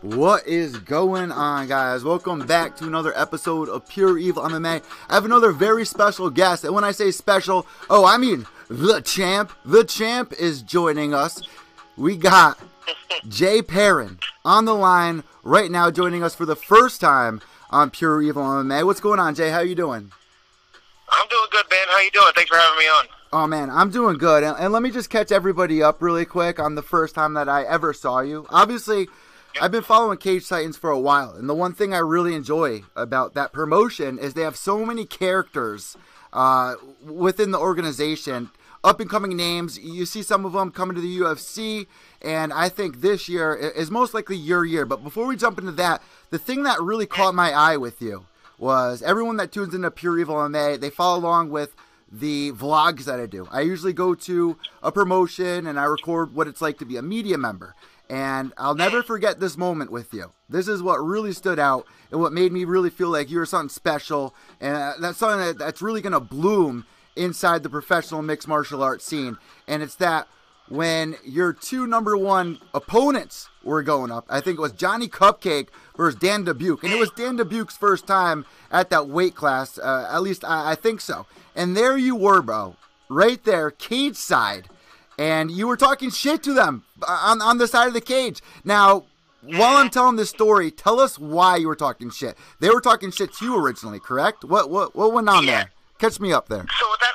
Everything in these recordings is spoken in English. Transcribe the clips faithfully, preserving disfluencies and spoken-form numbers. What is going on, guys? Welcome back to another episode of Pure Evil M M A. I have another very special guest, and when I say special, oh, I mean the champ. The champ is joining us. We got Jay Perrin on the line right now, joining us for the first time on Pure Evil M M A. What's going on, Jay? How you doing? I'm doing good, man. How you doing? Thanks for having me on. Oh, man, I'm doing good. And, and let me just catch everybody up really quick on the first time that I ever saw you. Obviously, I've been following Cage Titans for a while, and the one thing I really enjoy about that promotion is they have so many characters uh, within the organization, up-and-coming names. You see some of them coming to the U F C, and I think this year is most likely your year. But before we jump into that, the thing that really caught my eye with you was everyone that tunes into Pure Evil M M A, they follow along with the vlogs that I do. I usually go to a promotion, and I record what it's like to be a media member. And I'll never forget this moment with you. This is what really stood out and what made me really feel like you were something special. And that's something that's really going to bloom inside the professional mixed martial arts scene. And it's that when your two number one opponents were going up, I think it was Johnny Cupcake versus Dan Dubuque. And it was Dan Dubuque's first time at that weight class. Uh, at least I, I think so. And there you were, bro. Right there, cage side. And you were talking shit to them on on the side of the cage. Now, while I'm telling this story, tell us why you were talking shit. They were talking shit to you originally, correct? What what what went on yeah. there? Catch me up there. So that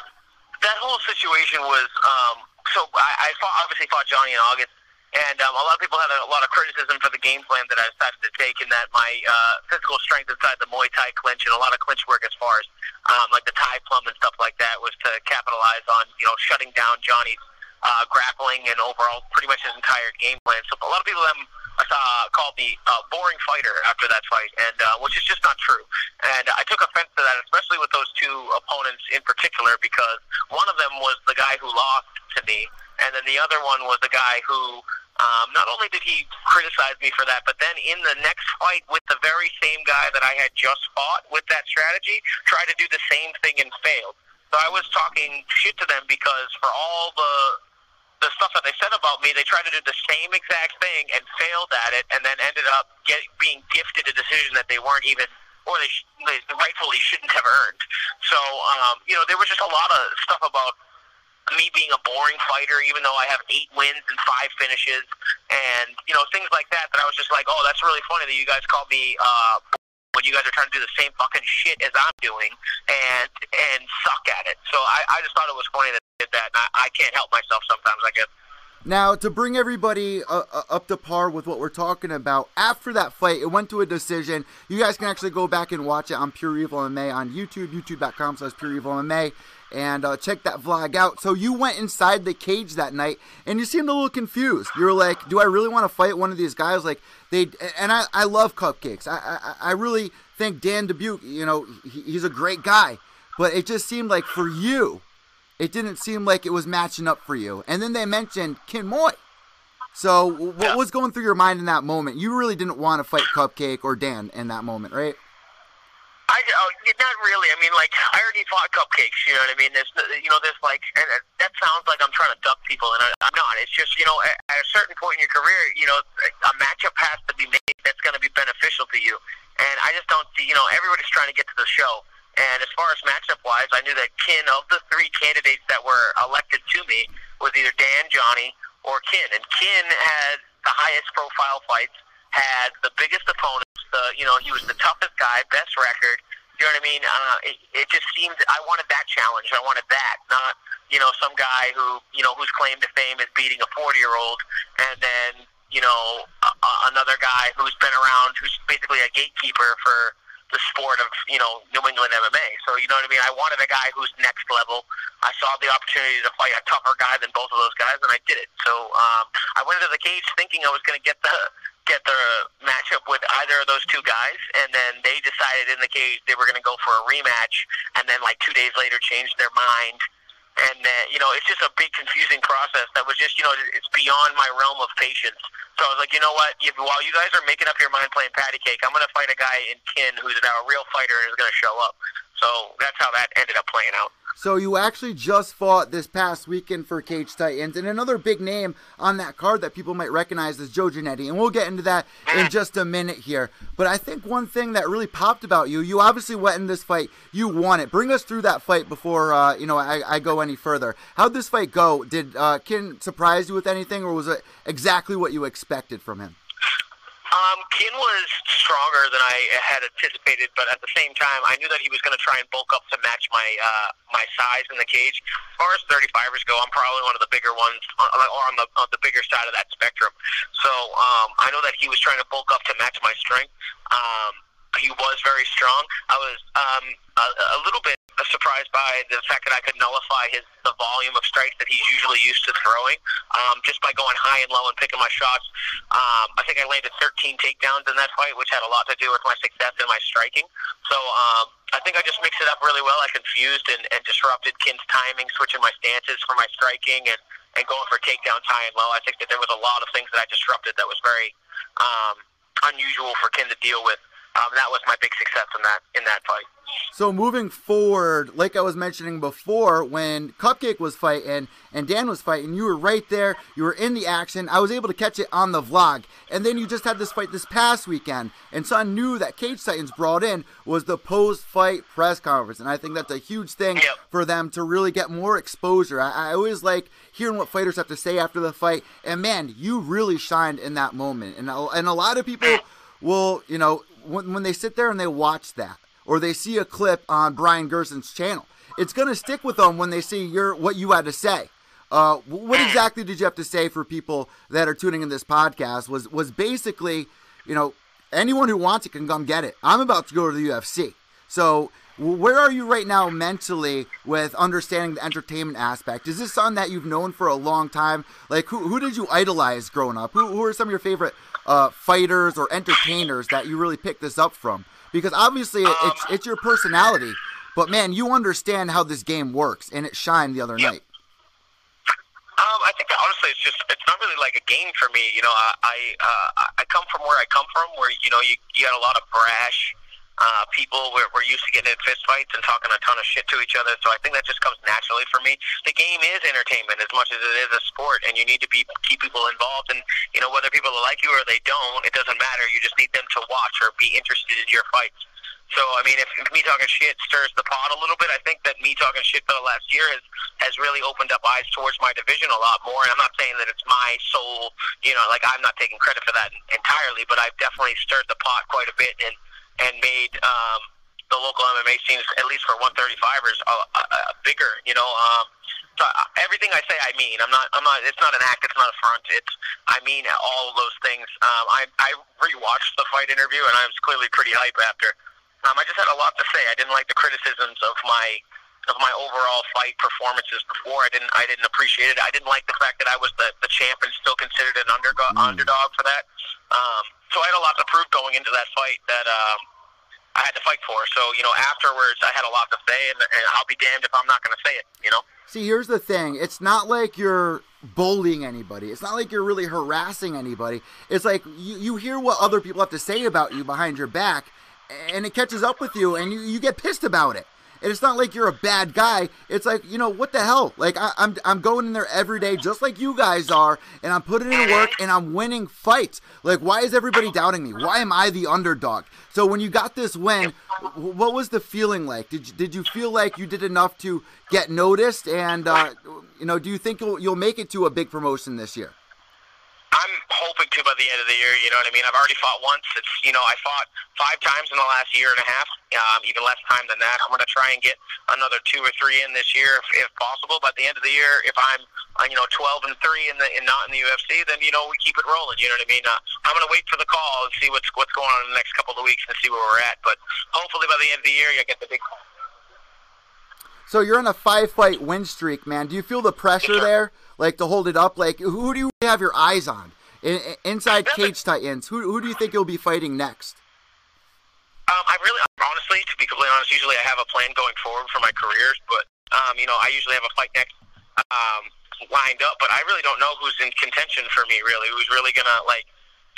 that whole situation was, um, so I, I fought, obviously fought Johnny in August, and um, a lot of people had a, a lot of criticism for the game plan that I decided to take, in that my uh, physical strength inside the Muay Thai clinch and a lot of clinch work as far as um, like the Thai plum and stuff like that was to capitalize on, you know, shutting down Johnny's Uh, grappling and overall pretty much his entire game plan. So a lot of people have him uh, called the uh, boring fighter after that fight, and uh, which is just not true. And I took offense to that, especially with those two opponents in particular, because one of them was the guy who lost to me, and then the other one was the guy who um, not only did he criticize me for that, but then in the next fight with the very same guy that I had just fought with that strategy, tried to do the same thing and failed. So I was talking shit to them because for all the the stuff that they said about me, they tried to do the same exact thing and failed at it, and then ended up get, being gifted a decision that they weren't even, or they, sh- they rightfully shouldn't have earned. So, um, you know, there was just a lot of stuff about me being a boring fighter, even though I have eight wins and five finishes, and, you know, things like that, that I was just like, oh, that's really funny that you guys called me uh, when you guys are trying to do the same fucking shit as I'm doing, and and suck at it. So I, I just thought it was funny that that and I, I can't help myself sometimes, I guess. Now, to bring everybody uh, uh, up to par with what we're talking about, after that fight, it went to a decision. You guys can actually go back and watch it on Pure Evil M M A on YouTube, youtube dot com slash pure evil M M A, and uh, check that vlog out. So you went inside the cage that night, and you seemed a little confused. You were like, do I really want to fight one of these guys? Like they And I, I love Cupcakes. I, I, I really think Dan Dubuque, you know, he, he's a great guy. But it just seemed like for you, it didn't seem like it was matching up for you. And then they mentioned Kin Moy. So what yeah. was going through your mind in that moment? You really didn't want to fight Cupcake or Dan in that moment, right? I, oh, not really. I mean, like, I already fought Cupcakes, you know what I mean? There's, you know, there's like, and that sounds like I'm trying to duck people, and I, I'm not. It's just, you know, at, at a certain point in your career, you know, a matchup has to be made that's going to be beneficial to you. And I just don't see, you know, everybody's trying to get to the show. And as far as matchup-wise, I knew that Kin, of the three candidates that were elected to me, was either Dan, Johnny, or Kin. And Kin had the highest profile fights, had the biggest opponents, the, you know, he was the toughest guy, best record, you know what I mean? Uh, it, it just seemed, I wanted that challenge, I wanted that, not, you know, some guy who, you know, whose claim to fame is beating a forty-year-old, and then, you know, a, a, another guy who's been around, who's basically a gatekeeper for the sport of, you know, New England M M A. So, you know what I mean? I wanted a guy who's next level. I saw the opportunity to fight a tougher guy than both of those guys, and I did it. So um, I went into the cage thinking I was going to get the get the matchup with either of those two guys, and then they decided in the cage they were going to go for a rematch, and then like two days later changed their mind. And, uh, you know, it's just a big, confusing process that was just, you know, it's beyond my realm of patience. So I was like, you know what, if, while you guys are making up your mind playing patty cake, I'm going to fight a guy in Kin who's now a real fighter and is going to show up. So that's how that ended up playing out. So you actually just fought this past weekend for Cage Titans, and another big name on that card that people might recognize is Joe Giannetti, and we'll get into that in just a minute here. But I think one thing that really popped about you, you obviously went in this fight, you won it. Bring us through that fight before uh, you know I, I go any further. How'd this fight go? Did uh, Kin surprise you with anything, or was it exactly what you expected from him? Um, Kin was stronger than I had anticipated, but at the same time, I knew that he was going to try and bulk up to match my uh, my size in the cage. As far as thirty-fivers go, I'm probably one of the bigger ones, or on the on the bigger side of that spectrum. So um, I know that he was trying to bulk up to match my strength. Um, he was very strong. I was um, a, a little bit surprised by the fact that I could nullify his the volume of strikes that he's usually used to throwing um, just by going high and low and picking my shots. Um, I think I landed thirteen takedowns in that fight, which had a lot to do with my success in my striking. So um, I think I just mixed it up really well. I confused and, and disrupted Kin's timing, switching my stances for my striking and, and going for takedowns high and low. I think that there was a lot of things that I disrupted that was very um, unusual for Kin to deal with. Um, that was my big success in that in that fight. So moving forward, like I was mentioning before, when Cupcake was fighting and Dan was fighting, you were right there. You were in the action. I was able to catch it on the vlog. And then you just had this fight this past weekend. And so I knew that Cage Titans brought in was the post-fight press conference. And I think that's a huge thing yep. for them to really get more exposure. I, I always like hearing what fighters have to say after the fight. And, man, you really shined in that moment. And, and a lot of people will, you know, when, when they sit there and they watch that, or they see a clip on Brian Gerson's channel, it's going to stick with them when they see your what you had to say. Uh, what exactly did you have to say for people that are tuning in this podcast? Was was basically, you know, anyone who wants it can come get it. I'm about to go to the U F C. So where are you right now mentally with understanding the entertainment aspect? Is this something that you've known for a long time? Like, who, who did you idolize growing up? Who, who are some of your favorite uh, fighters or entertainers that you really picked this up from? Because obviously um, it's it's your personality, but man, you understand how this game works, and it shined the other yeah. night. Um, I think that honestly, it's just it's not really like a game for me. You know, I I, uh, I come from where I come from, where you know you you got a lot of brash uh, people. We're we're used to getting in fist fights and talking a ton of shit to each other. So I think that just comes naturally for me. The game is entertainment as much as it is a sport, and you need to be keep people involved. And you know, whether people like you or they don't, it doesn't matter. You just need them to watch or be interested in your fights. So, I mean, if me talking shit stirs the pot a little bit, I think that me talking shit for the last year has, has really opened up eyes towards my division a lot more. And I'm not saying that it's my sole, you know, like I'm not taking credit for that entirely, but I've definitely stirred the pot quite a bit and, and made um, the local M M A scenes, at least for one thirty-fivers, a, a, a bigger, you know, um, so everything I say, I mean. I'm not. I'm not. It's not an act. It's not a front. It's. I mean all of those things. Um, I I rewatched the fight interview, and I was clearly pretty hype after. Um, I just had a lot to say. I didn't like the criticisms of my of my overall fight performances before. I didn't. I didn't appreciate it. I didn't like the fact that I was the, the champ and still considered an underdog mm. underdog for that. Um, so I had a lot to prove going into that fight that um, I had to fight for. So you know, afterwards, I had a lot to say, and, and I'll be damned if I'm not going to say it. You know. See, here's the thing. It's not like you're bullying anybody. It's not like you're really harassing anybody. It's like you, you hear what other people have to say about you behind your back, and it catches up with you, and you, you get pissed about it. And it's not like you're a bad guy. It's like, you know, what the hell? Like, I, I'm I'm going in there every day just like you guys are, and I'm putting in work, and I'm winning fights. Like, why is everybody doubting me? Why am I the underdog? So when you got this win, what was the feeling like? Did you, did you feel like you did enough to get noticed? And, uh, you know, do you think you'll, you'll make it to a big promotion this year? I'm hoping to by the end of the year, you know what I mean? I've already fought once. It's, you know, I fought five times in the last year and a half, um, even less time than that. I'm going to try and get another two or three in this year if, if possible. By the end of the year, if I'm, you know, twelve and three and, the, and not in the U F C, then, you know, we keep it rolling, you know what I mean? Uh, I'm going to wait for the call and see what's, what's going on in the next couple of weeks and see where we're at. But hopefully by the end of the year, you'll get the big call. So you're on a five-fight win streak, man. Do you feel the pressure there, like, to hold it up? Like, who do you have your eyes on in, inside Cage Titans? Who who do you think you'll be fighting next? Um, I really, honestly, to be completely honest, usually I have a plan going forward for my careers, but um, you know, I usually have a fight next um, lined up, but I really don't know who's in contention for me. Really, who's really gonna like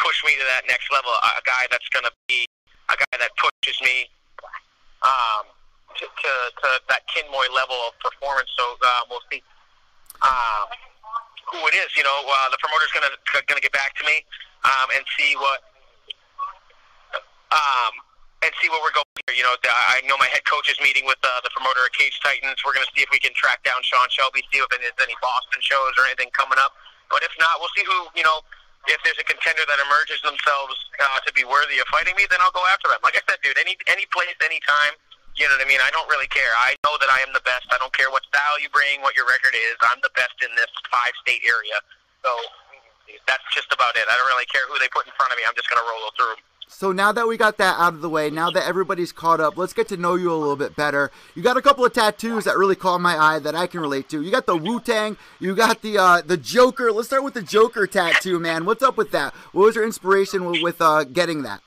push me to that next level? A guy that's gonna be a guy that pushes me. Um. To, to, to that Kin Moy level of performance, so uh, we'll see uh, who it is. You know, uh, the promoter's gonna gonna get back to me um, and see what um, and see what we're going here. You know, I know my head coach is meeting with uh, the promoter at Cage Titans. We're gonna see if we can track down Sean Shelby, see if there's any Boston shows or anything coming up. But if not, we'll see who, you know. If there's a contender that emerges themselves uh, to be worthy of fighting me, then I'll go after them. Like I said, dude, any any place, any time. You know what I mean? I don't really care. I know that I am the best. I don't care what style you bring, what your record is. I'm the best in this five-state area. So that's just about it. I don't really care who they put in front of me. I'm just going to roll through. So now that we got that out of the way, now that everybody's caught up, let's get to know you a little bit better. You got a couple of tattoos that really caught my eye that I can relate to. You got the Wu-Tang. You got the uh, the Joker. Let's start with the Joker tattoo, man. What's up with that? What was your inspiration with, with uh, getting that?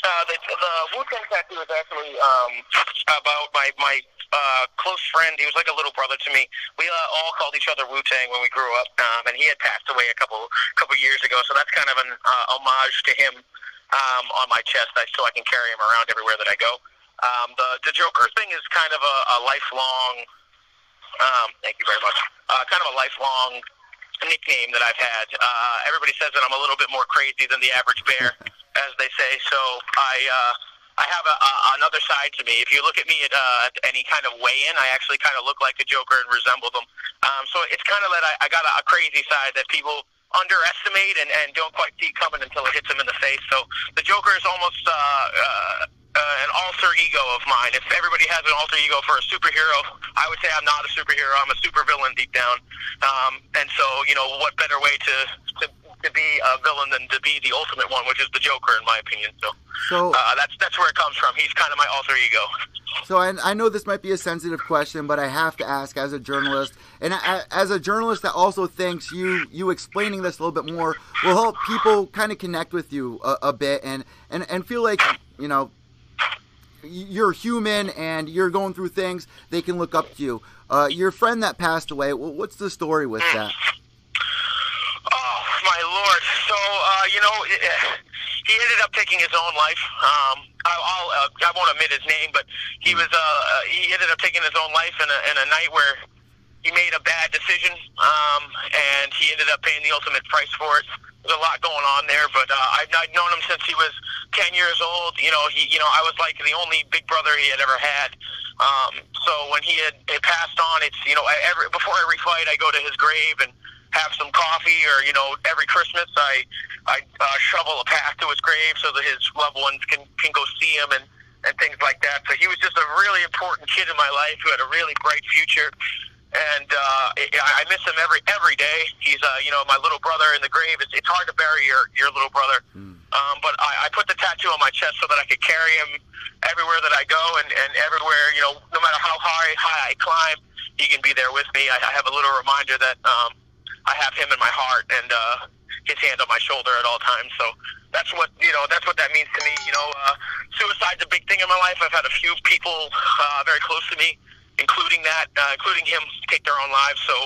Uh, the the Wu-Tang tattoo was actually um, about my, my uh, close friend. He was like a little brother to me. We uh, all called each other Wu-Tang when we grew up, um, and he had passed away a couple couple years ago, so that's kind of an uh, homage to him um, on my chest, I, so I can carry him around everywhere that I go. Um, the, the Joker thing is kind of a, a lifelong, um, thank you very much, uh, kind of a lifelong nickname that I've had. Uh, everybody says that I'm a little bit more crazy than the average bear. As they say, so I uh, I have a, a, another side to me. If you look at me at uh, any kind of weigh-in, I actually kind of look like the Joker and resemble them. Um, so it's kind of that I, I got a, a crazy side that people underestimate and, and don't quite see coming until it hits them in the face. So the Joker is almost uh, uh, uh, an alter ego of mine. If everybody has an alter ego for a superhero, I would say I'm not a superhero. I'm a supervillain deep down. Um, and so, you know, what better way to... to to be a villain than to be the ultimate one, which is the Joker, in my opinion. So, so uh, that's that's where it comes from. He's kind of my alter ego. So I, I know this might be a sensitive question, but I have to ask as a journalist, and I, as a journalist that also thinks you, you explaining this a little bit more will help people kind of connect with you a, a bit and, and, and feel like, you know, you're human and you're going through things, they can look up to you. Uh, your friend that passed away, what's the story with that? My Lord. So, uh, you know, it, he ended up taking his own life. Um, I, I'll, uh, I won't admit his name, but he was, uh, he ended up taking his own life in a, in a night where he made a bad decision, um, and he ended up paying the ultimate price for it. There's a lot going on there, but uh, I've, I've known him since he was ten years old. You know, he, you know, I was like the only big brother he had ever had. Um, so when he had it passed on, it's, you know, I, every, before every fight, I go to his grave and have some coffee, or, you know, every Christmas I I uh, shovel a path to his grave so that his loved ones can, can go see him and, and things like that. So he was just a really important kid in my life who had a really bright future, and uh, I miss him every every day. He's, uh, you know, my little brother in the grave. It's, it's hard to bury your, your little brother, mm. um, but I, I put the tattoo on my chest so that I could carry him everywhere that I go and, and everywhere, you know, no matter how high, high I climb, he can be there with me. I, I have a little reminder that... Um, I have him in my heart and uh, his hand on my shoulder at all times. So that's what, you know, that's what that means to me. You know, uh, suicide's a big thing in my life. I've had a few people uh, very close to me, including that, uh, including him, take their own lives. So,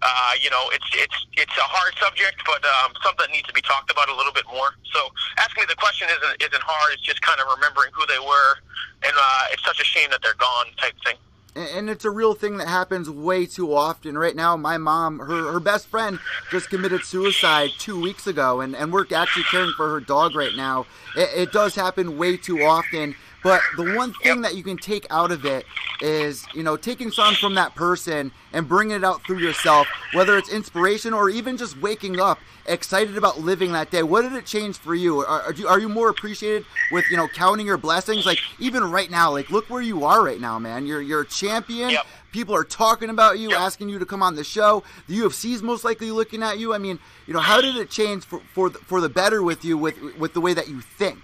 uh, you know, it's it's it's a hard subject, but um, something that needs to be talked about a little bit more. So asking me the question isn't isn't hard. It's just kind of remembering who they were, and uh, it's such a shame that they're gone type thing. And it's a real thing that happens way too often. Right now, my mom, her, her best friend just committed suicide two weeks ago, and, and we're actually caring for her dog right now. It, it does happen way too often. But the one thing that you can take out of it is, you know, taking something from that person and bringing it out through yourself, whether it's inspiration or even just waking up excited about living that day. What did it change for you? Are, are you, are you more appreciated with, you know, counting your blessings? Like even right now, like look where you are right now, man. You're, you're a champion. Yep. People are talking about you, yep. asking you to come on the show. The U F C is most likely looking at you. I mean, you know, how did it change for, for, the, for the better with you, with, with the way that you think?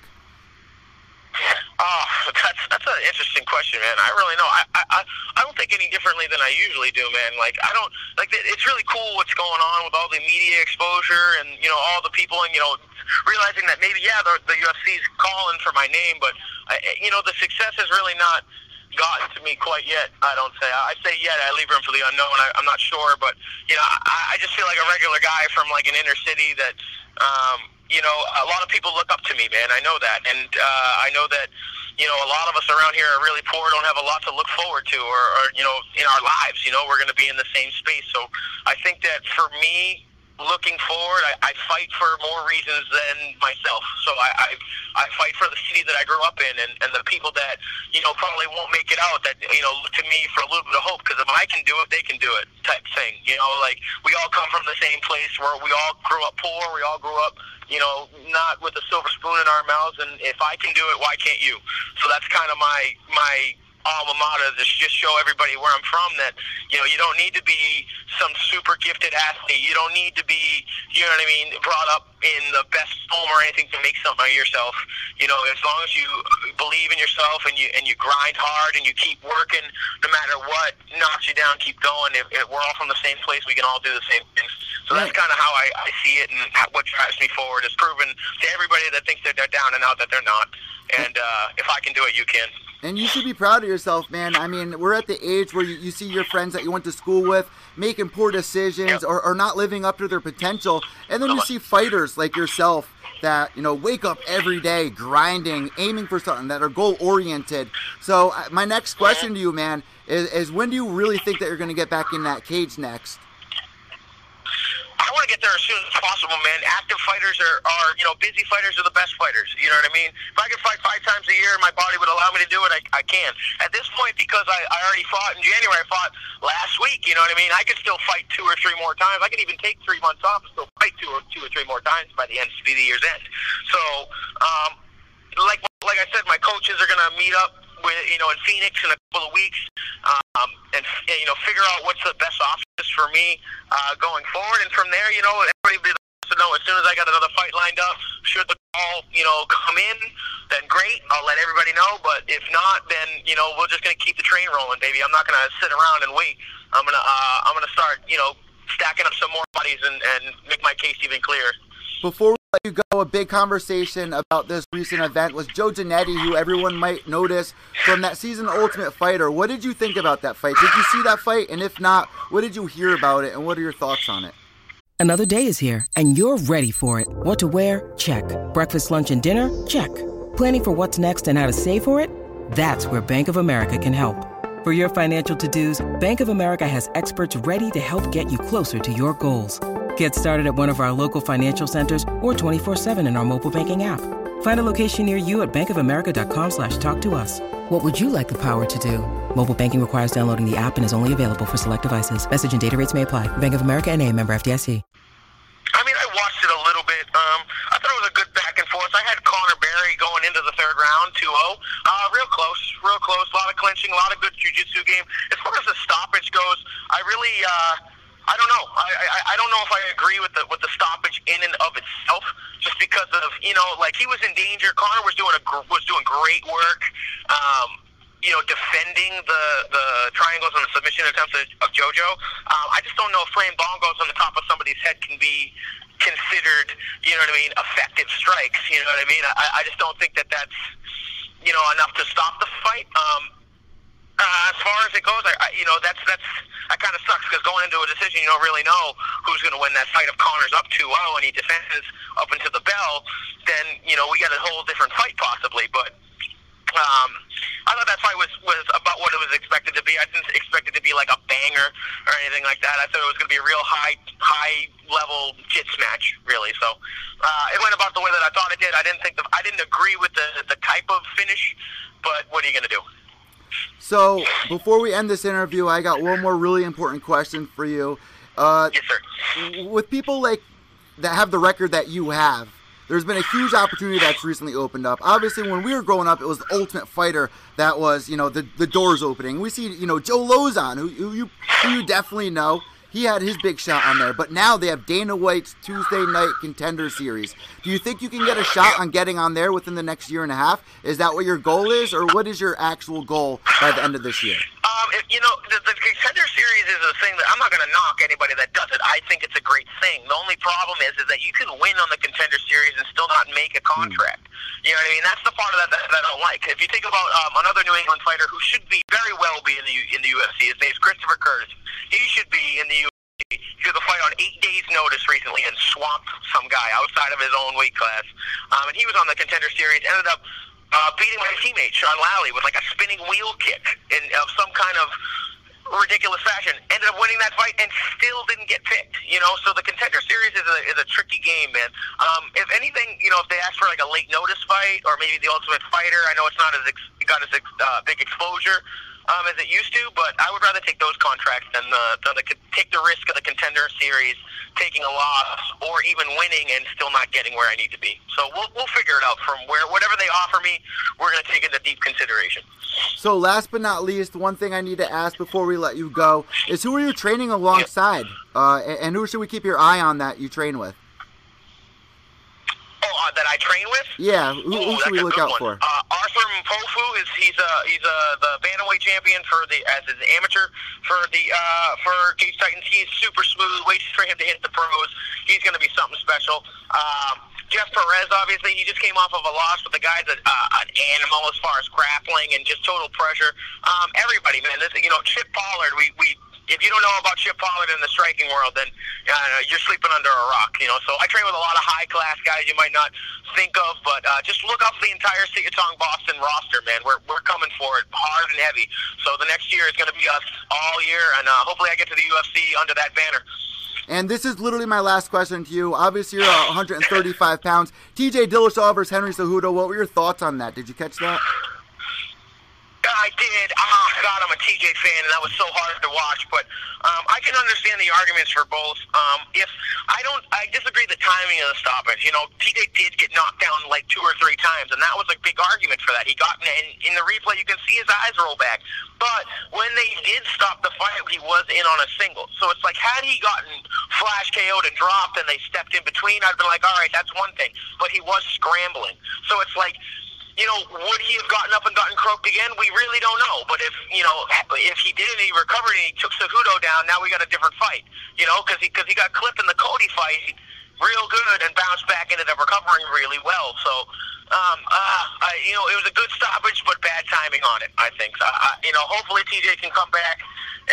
Oh, that's that's an interesting question, man. I really know. I, I I don't think any differently than I usually do, man. Like I don't like it's really cool what's going on with all the media exposure and you know all the people and you know realizing that maybe yeah the, the U F C's calling for my name, but I, you know the success has really not gotten to me quite yet. I don't say I say yet. I leave room for the unknown. I, I'm not sure, but you know I, I just feel like a regular guy from like an inner city that. Um, You know, a lot of people look up to me, man. I know that. And uh, I know that, you know, a lot of us around here are really poor, don't have a lot to look forward to or, or you know, in our lives, you know, we're going to be in the same space. So I think that for me, looking forward, I, I fight for more reasons than myself. So I, I I fight for the city that I grew up in and, and the people that, you know, probably won't make it out that, you know, look to me for a little bit of hope because if I can do it, they can do it type thing. You know, like we all come from the same place where we all grew up poor, we all grew up, you know, not with a silver spoon in our mouths, and if I can do it, why can't you? So that's kind of my my alma mater, is just show everybody where I'm from that, you know, you don't need to be some super gifted athlete. You don't need to be, you know what I mean, brought up in the best home or anything to make something of yourself. You know, as long as you believe in yourself and you and you grind hard and you keep working, no matter what knocks you down, keep going. If, if we're all from the same place, we can all do the same things. So that's kind of how I, I see it, and how, what drives me forward is proving to everybody that thinks that they're down and out that they're not. And uh, if I can do it, you can. And you should be proud of yourself, man. I mean, we're at the age where you, you see your friends that you went to school with making poor decisions yep. or, or not living up to their potential. And then you see fighters like yourself that, you know, wake up every day grinding, aiming for something, that are goal-oriented. So my next question to you, man, is, is when do you really think that you're going to get back in that cage next? I want to get there as soon as possible, man. Active fighters are, are, you know, busy fighters are the best fighters. You know what I mean? If I could fight five times a year and my body would allow me to do it, I, I can. At this point, because I, I already fought in January, I fought last week, you know what I mean? I could still fight two or three more times. I could even take three months off and still fight two or two or three more times by the end of the year's end. So, um, like like I said, my coaches are going to meet up with, you know, in Phoenix in a couple of weeks um, and, and, you know, figure out what's the best option for me uh, going forward. And from there, you know, everybody wants to know as soon as I got another fight lined up, should the call, you know, come in, then great. I'll let everybody know. But if not, then, you know, we're just going to keep the train rolling, baby. I'm not going to sit around and wait. I'm going to uh, I'm going to start, you know, stacking up some more bodies and, and make my case even clearer. Before we let you go, a big conversation about this recent event was Joe Giannetti, who everyone might notice from that season Ultimate Fighter. What did you think about that fight? Did you see that fight? And if not, what did you hear about it? And what are your thoughts on it? Another day is here, and you're ready for it. What to wear? Check. Breakfast, lunch, and dinner? Check. Planning for what's next and how to save for it? That's where Bank of America can help. For your financial to-dos, Bank of America has experts ready to help get you closer to your goals. Get started at one of our local financial centers or twenty-four seven in our mobile banking app. Find a location near you at bankofamerica.com slash talk to us. What would you like the power to do? Mobile banking requires downloading the app and is only available for select devices. Message and data rates may apply. Bank of America N A, member F D I C. I mean, I watched it a little bit. Um, I thought it was a good back and forth. I had Connor Barry going into the third round, two oh. Uh, real close, real close. A lot of clinching, a lot of good jiu-jitsu game. As far as the stoppage goes, I really... Uh, I don't know. I, I I don't know if I agree with the with the stoppage in and of itself, just because of you know, like he was in danger. Connor was doing a was doing great work, um, you know, defending the, the triangles and the submission attempts of, of JoJo. Um, I just don't know if flying bongos on the top of somebody's head can be considered, you know what I mean, effective strikes. You know what I mean? I I just don't think that that's you know enough to stop the fight. Um, Uh, as far as it goes, I, I, you know, that's that's that kind of sucks because going into a decision, you don't really know who's going to win that fight. If Connor's up two oh and he defends up into the bell, then you know we got a whole different fight possibly. But um, I thought that fight was, was about what it was expected to be. I didn't expect it to be like a banger or anything like that. I thought it was going to be a real high high level jits match, really. So uh, it went about the way that I thought it did. I didn't think the, I didn't agree with the the type of finish, but what are you going to do? So before we end this interview, I got one more really important question for you. Uh, yes, sir. With people like that have the record that you have, there's been a huge opportunity that's recently opened up. Obviously, when we were growing up, it was the Ultimate Fighter that was, you know, the, the doors opening. We see, you know, Joe Lozon, who, who, you, who you definitely know. He had his big shot on there. But now they have Dana White's Tuesday Night Contender Series. Do you think you can get a shot on getting on there within the next year and a half? Is that what your goal is, or what is your actual goal by the end of this year? Um, if, you know, the, the Contender Series is a thing that I'm not going to knock anybody that does it. I think it's a great thing. The only problem is, is that you can win on the Contender Series and still not make a contract. Mm. You know what I mean? That's the part of that that, that I don't like. If you think about um, another New England fighter who should be very well be in the in the U F C, his name is Christopher Curtis. He should be in the U F C. He took a fight on eight days' notice recently and swamped some guy outside of his own weight class. Um, and he was on the Contender Series, ended up uh, beating my teammate, Sean Lally, with like a spinning wheel kick in, of some kind of ridiculous fashion. Ended up winning that fight and still didn't get picked, you know? So the Contender Series is a, is a tricky game, man. Um, if anything, you know, if they ask for like a late notice fight or maybe the Ultimate Fighter, I know it's not as ex- got as ex- uh, big exposure, Um, as it used to, but I would rather take those contracts than the, than the take the risk of the Contender Series taking a loss or even winning and still not getting where I need to be. So we'll we'll figure it out from where whatever they offer me, we're going to take into deep consideration. So last but not least, one thing I need to ask before we let you go is who are you training alongside, yeah. uh, and, and who should we keep your eye on that you train with? Oh, uh, that I train with? Yeah, who, Ooh, who should we look out one. for? Uh, Pofu is he's a he's a the bantamweight champion for the as an amateur for the uh, for Cage Titans. He's super smooth. Waits for him to hit the pros. He's going to be something special. Um, Jeff Perez, obviously, he just came off of a loss, but the guy's a, uh, an animal as far as grappling and just total pressure. Um, everybody, man, this you know Chip Pollard. We we if you don't know about Chip Pollard in the striking world, then uh, you're sleeping under a rock, you know. So I train with a lot of high class guys you might not think of, but uh, just look up the entire Sityodtong Boston roster, man. We're we're coming for it hard and heavy. So the next year is going to be us all year, and uh, hopefully I get to the U F C under that banner. And this is literally my last question to you. Obviously, you're one thirty-five pounds. T J Dillashaw versus Henry Cejudo. What were your thoughts on that? Did you catch that? I did. Oh, God, I'm a T J fan, and that was so hard to watch. But um, I can understand the arguments for both. Um, if I don't, I disagree the timing of the stoppage. You know, T J did get knocked down like two or three times, and that was a big argument for that. He got, and in the replay, you can see his eyes roll back. But when they did stop the fight, he was in on a single. So it's like, had he gotten flash K O'd and dropped, and they stepped in between, I'd been like, all right, that's one thing. But he was scrambling. So it's like, you know, would he have gotten up and gotten croaked again? We really don't know. But if, you know, if he didn't, he recovered and he took Cejudo down, now we got a different fight. You know, because he, cause he got clipped in the Cody fight real good and bounced back into the recovering really well. So, um, uh, I, you know, it was a good stoppage but bad timing on it, I think. So, I, you know, hopefully T J can come back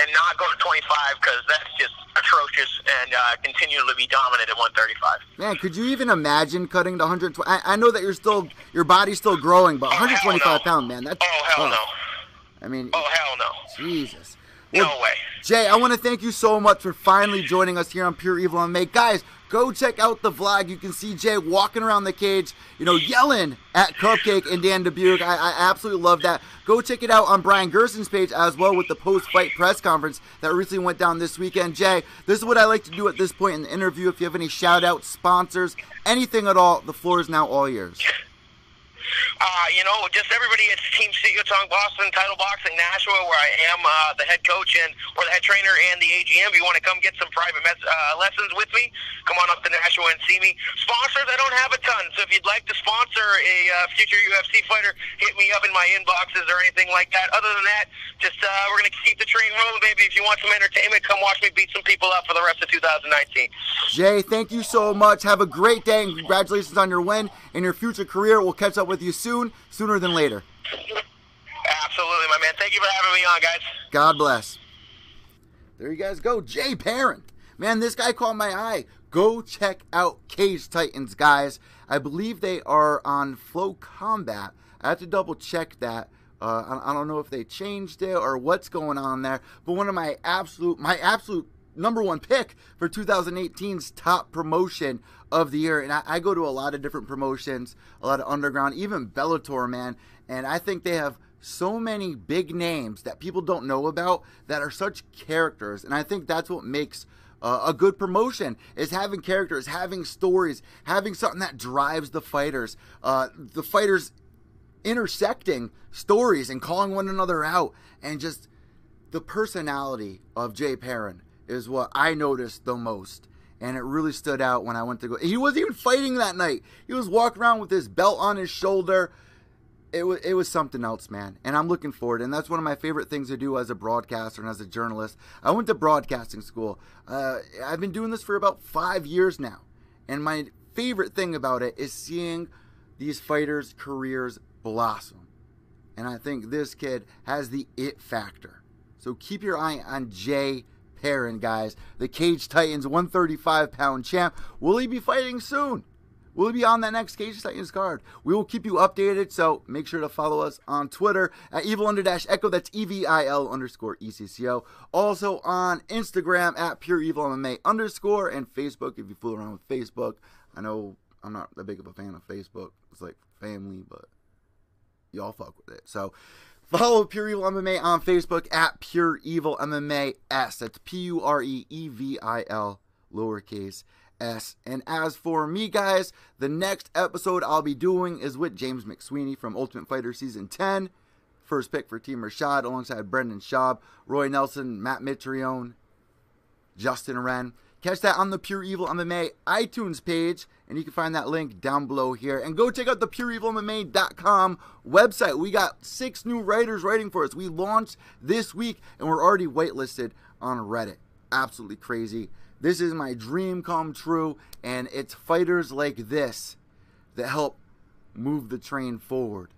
and not go to twenty-five because that's just atrocious and uh, continue to be dominant at one thirty-five. Man, could you even imagine cutting to one twenty? I, I know that you're still your body's still growing, but oh, one twenty-five no. pound, man. That's, oh hell oh. no. I mean. Oh hell no. Jesus. Well, no way. Jay, I want to thank you so much for finally joining us here on Pure Evil M M A. Guys, go check out the vlog. You can see Jay walking around the cage, you know, yelling at Cupcake and Dan Dubuque. I, I absolutely love that. Go check it out on Brian Gerson's page as well with the post-fight press conference that recently went down this weekend. Jay, this is what I like to do at this point in the interview. If you have any shout-outs, sponsors, anything at all, the floor is now all yours. Uh, you know, just everybody, it's Team Sityodtong Boston Title Boxing, Nashua, where I am uh, the head coach and or the head trainer and the A G M. If you want to come get some private mes- uh, lessons with me, come on up to Nashua and see me. Sponsors, I don't have a ton, so if you'd like to sponsor a uh, future U F C fighter, hit me up in my inboxes or anything like that. Other than that, just uh, we're going to keep the train rolling, baby. If you want some entertainment, come watch me beat some people up for the rest of two thousand nineteen. Jay, thank you so much. Have a great day, and congratulations on your win and your future career. We'll catch up with you soon. Soon, sooner than later. Absolutely, my man. Thank you for having me on, guys. God bless. There you guys go. Jay Perrin. Man, this guy caught my eye. Go check out Cage Titans, guys. I believe they are on Flow Combat. I have to double check that. Uh, I don't know if they changed it or what's going on there. But one of my absolute, my absolute number one pick for two thousand eighteen's top promotion of the year. And I, I go to a lot of different promotions, a lot of underground, even Bellator, man. And I think they have so many big names that people don't know about that are such characters. And I think that's what makes uh, a good promotion, is having characters, having stories, having something that drives the fighters, uh, the fighters intersecting stories and calling one another out. And just the personality of Jay Perrin is what I noticed the most. And it really stood out when I went to go. He wasn't even fighting that night. He was walking around with his belt on his shoulder. It was, it was something else, man. And I'm looking forward. And that's one of my favorite things to do as a broadcaster and as a journalist. I went to broadcasting school. Uh, I've been doing this for about five years now. And my favorite thing about it is seeing these fighters' careers blossom. And I think this kid has the it factor. So keep your eye on Jay Perrin, guys. The Cage Titans one thirty-five pound champ. Will he be fighting soon? Will he be on that next Cage Titans card? We will keep you updated, so make sure to follow us on Twitter at evil under dash echo. That's E V I L underscore E C C O. Also on Instagram at pure evil M M A underscore, and Facebook if you fool around with Facebook. I know I'm not that big of a fan of Facebook. It's like family, but y'all fuck with it. So follow Pure Evil M M A on Facebook at Pure Evil M M A S. That's P U R E E V I L lowercase S. And as for me, guys, the next episode I'll be doing is with James McSweeney from Ultimate Fighter Season ten. First pick for Team Rashad, alongside Brendan Schaub, Roy Nelson, Matt Mitrione, Justin Wren. Catch that on the Pure Evil M M A iTunes page, and you can find that link down below here. And go check out the pure evil M M A dot com website. We got six new writers writing for us. We launched this week, and we're already whitelisted on Reddit. Absolutely crazy. This is my dream come true, and it's fighters like this that help move the train forward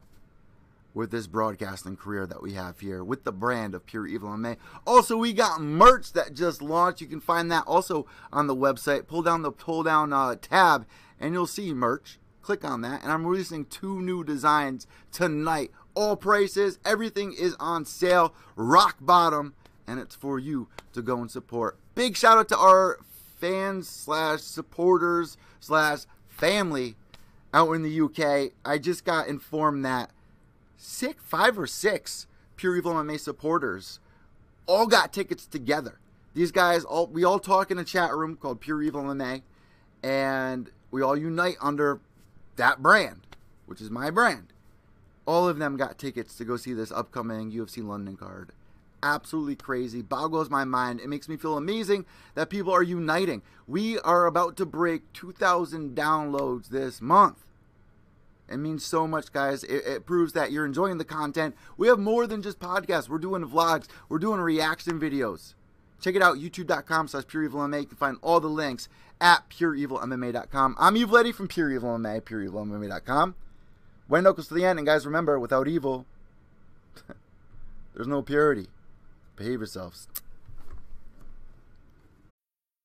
with this broadcasting career that we have here with the brand of Pure Evil M M A. Also, we got merch that just launched. You can find that also on the website. Pull down the pull down uh, tab and you'll see merch. Click on that. And I'm releasing two new designs tonight. All prices, everything is on sale, rock bottom, and it's for you to go and support. Big shout out to our fans slash supporters slash family out in the U K. I just got informed that Six, five or six Pure Evil M M A supporters all got tickets together. These guys, all we all talk in a chat room called Pure Evil M M A, and we all unite under that brand, which is my brand. All of them got tickets to go see this upcoming U F C London card. Absolutely crazy. Boggles my mind. It makes me feel amazing that people are uniting. We are about to break two thousand downloads this month. It means so much, guys. It, it proves that you're enjoying the content. We have more than just podcasts. We're doing vlogs. We're doing reaction videos. Check it out, youtube.com slash pureevilmma. You can find all the links at pure evil M M A dot com. I'm Eve Letty from Pure Evil M M A, pure evil M M A dot com. When knuckles to the end, and guys, remember, without evil, there's no purity. Behave yourselves.